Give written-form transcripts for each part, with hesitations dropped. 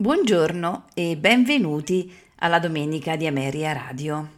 Buongiorno e benvenuti alla domenica di Ameria Radio.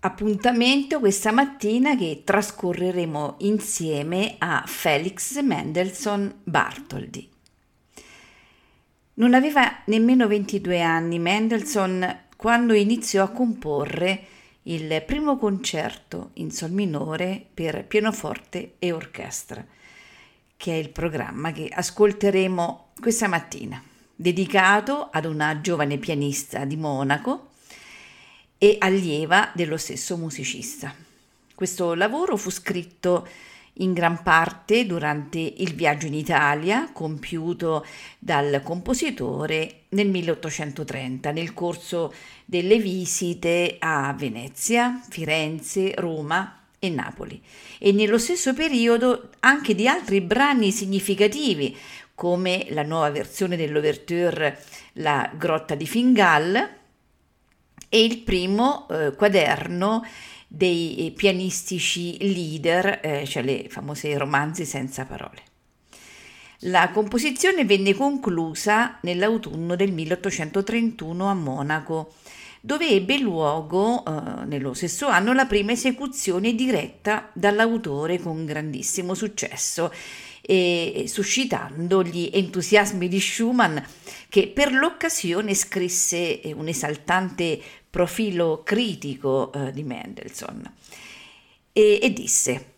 Appuntamento questa mattina che trascorreremo insieme a Felix Mendelssohn Bartholdy. Non aveva nemmeno 22 anni Mendelssohn quando iniziò a comporre il primo concerto in sol minore per pianoforte e orchestra, che è il programma che ascolteremo questa mattina, dedicato ad una giovane pianista di Monaco e allieva dello stesso musicista. Questo lavoro fu scritto in gran parte durante il viaggio in Italia compiuto dal compositore nel 1830 nel corso delle visite a Venezia, Firenze, Roma e Napoli, e nello stesso periodo anche di altri brani significativi come la nuova versione dell'ouverture La Grotta di Fingal e il primo quaderno dei pianistici Lieder, cioè le famose romanzi senza parole. La composizione venne conclusa nell'autunno del 1831 a Monaco, dove ebbe luogo nello stesso anno la prima esecuzione diretta dall'autore con grandissimo successo, e suscitando gli entusiasmi di Schumann, che per l'occasione scrisse un esaltante profilo critico di Mendelssohn e disse: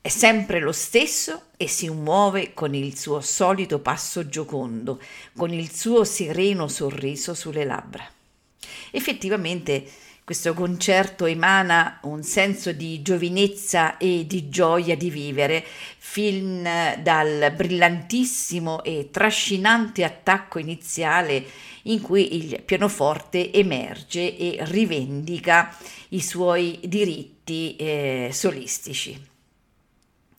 «È sempre lo stesso e si muove con il suo solito passo giocondo, con il suo sereno sorriso sulle labbra». Effettivamente questo concerto emana un senso di giovinezza e di gioia di vivere, fin dal brillantissimo e trascinante attacco iniziale in cui il pianoforte emerge e rivendica i suoi diritti solistici.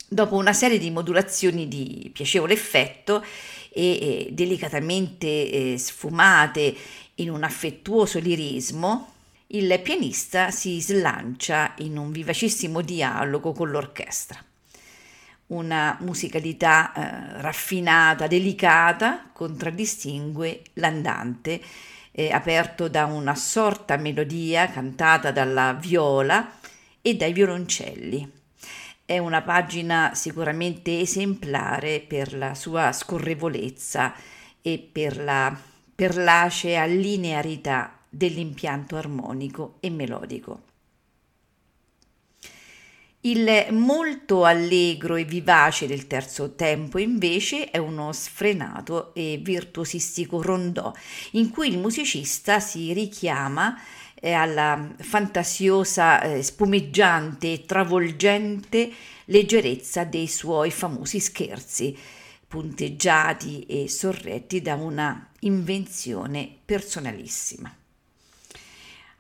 Dopo una serie di modulazioni di piacevole effetto e delicatamente sfumate in un affettuoso lirismo, il pianista si slancia in un vivacissimo dialogo con l'orchestra. Una musicalità raffinata, delicata, contraddistingue l'andante, aperto da una sorta melodia cantata dalla viola e dai violoncelli. È una pagina sicuramente esemplare per la sua scorrevolezza e per la perlacea linearità dell'impianto armonico e melodico. Il molto allegro e vivace del terzo tempo invece è uno sfrenato e virtuosistico rondò in cui il musicista si richiama alla fantasiosa, spumeggiante e travolgente leggerezza dei suoi famosi scherzi, punteggiati e sorretti da una invenzione personalissima.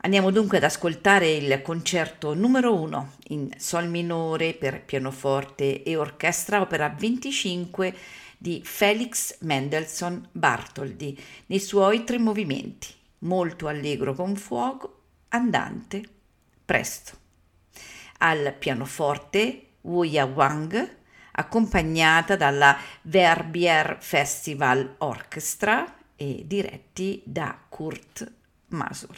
Andiamo dunque ad ascoltare il concerto numero 1 in sol minore per pianoforte e orchestra, opera 25 di Felix Mendelssohn Bartholdy, nei suoi tre movimenti: molto allegro con fuoco, andante, presto. Al pianoforte Yuja Wang, accompagnata dalla Verbier Festival Orchestra e diretti da Kurt Masur.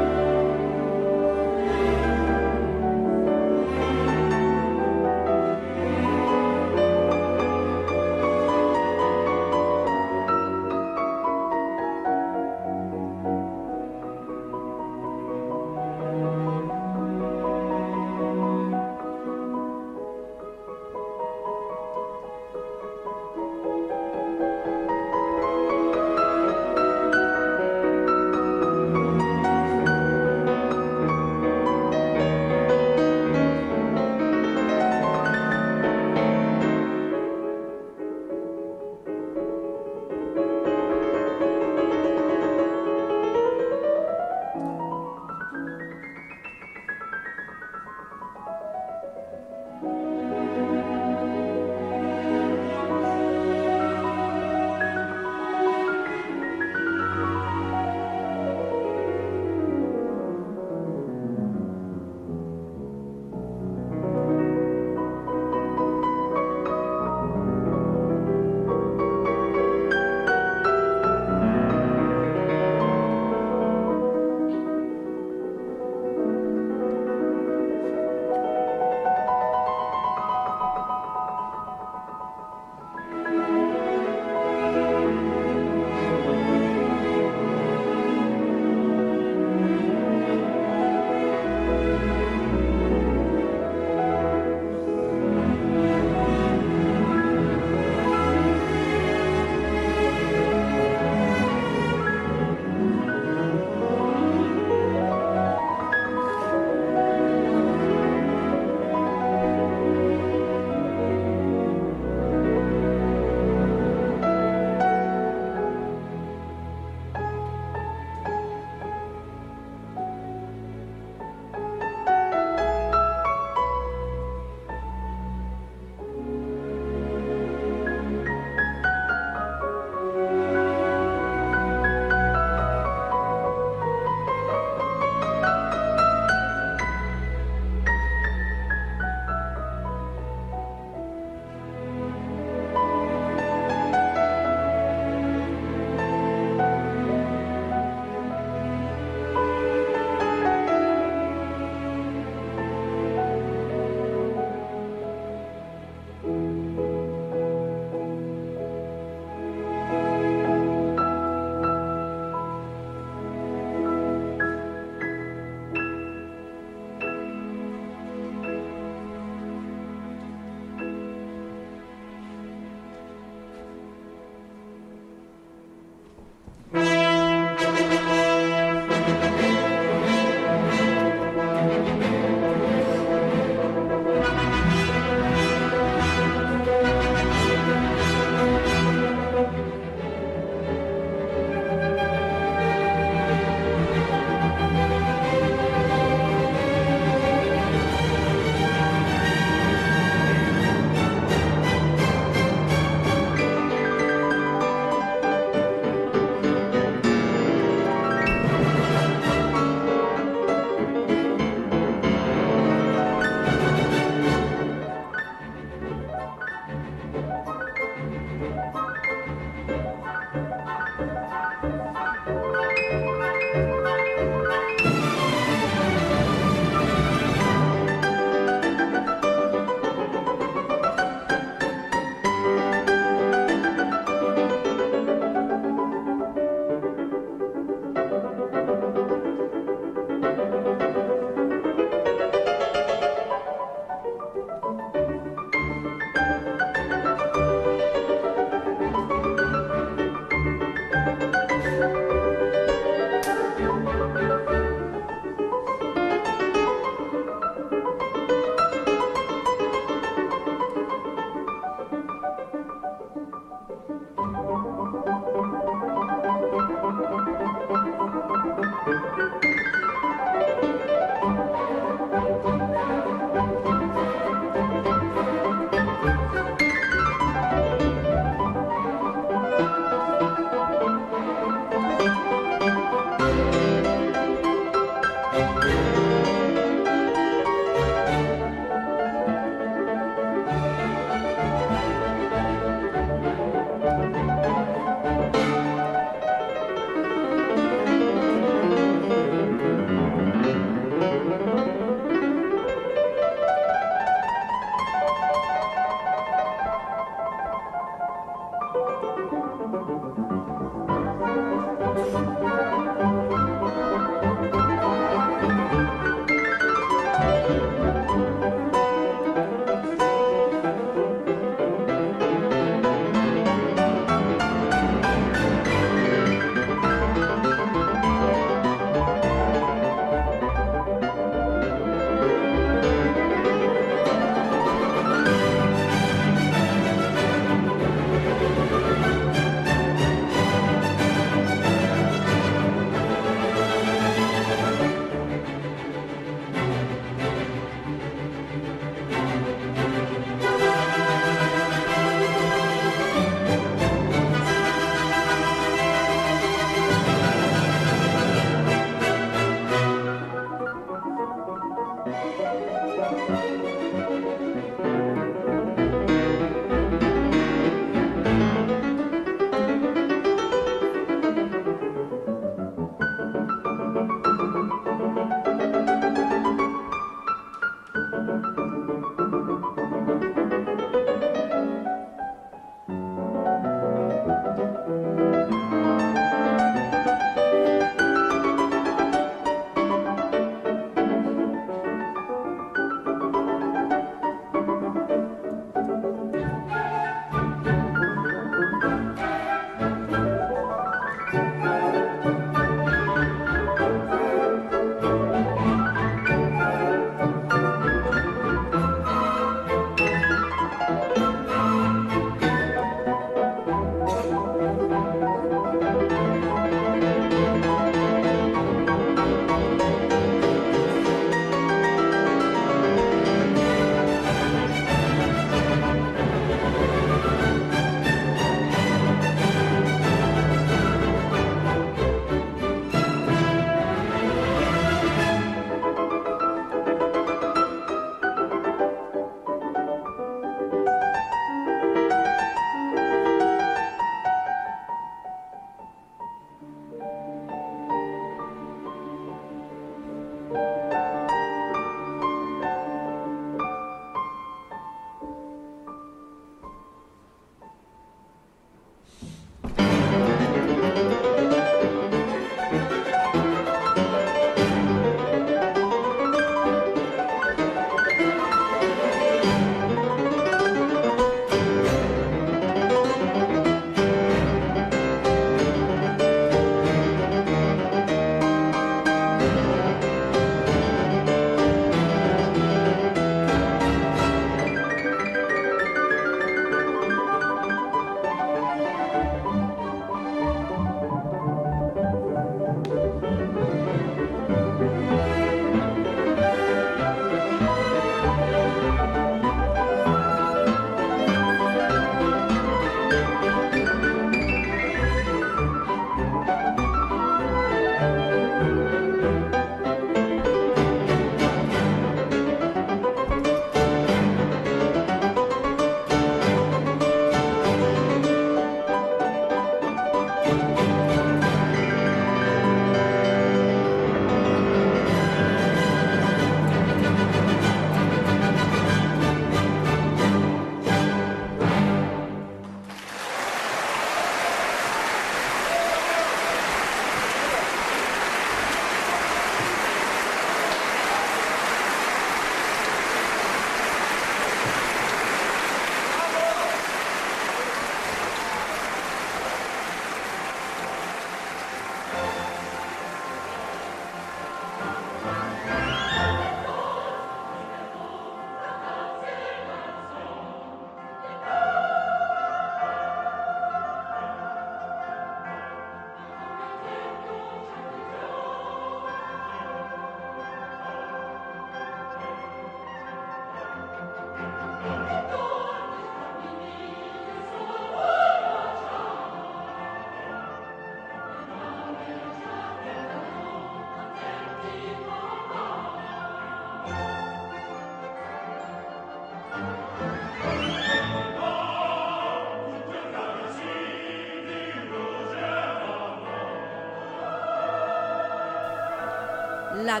La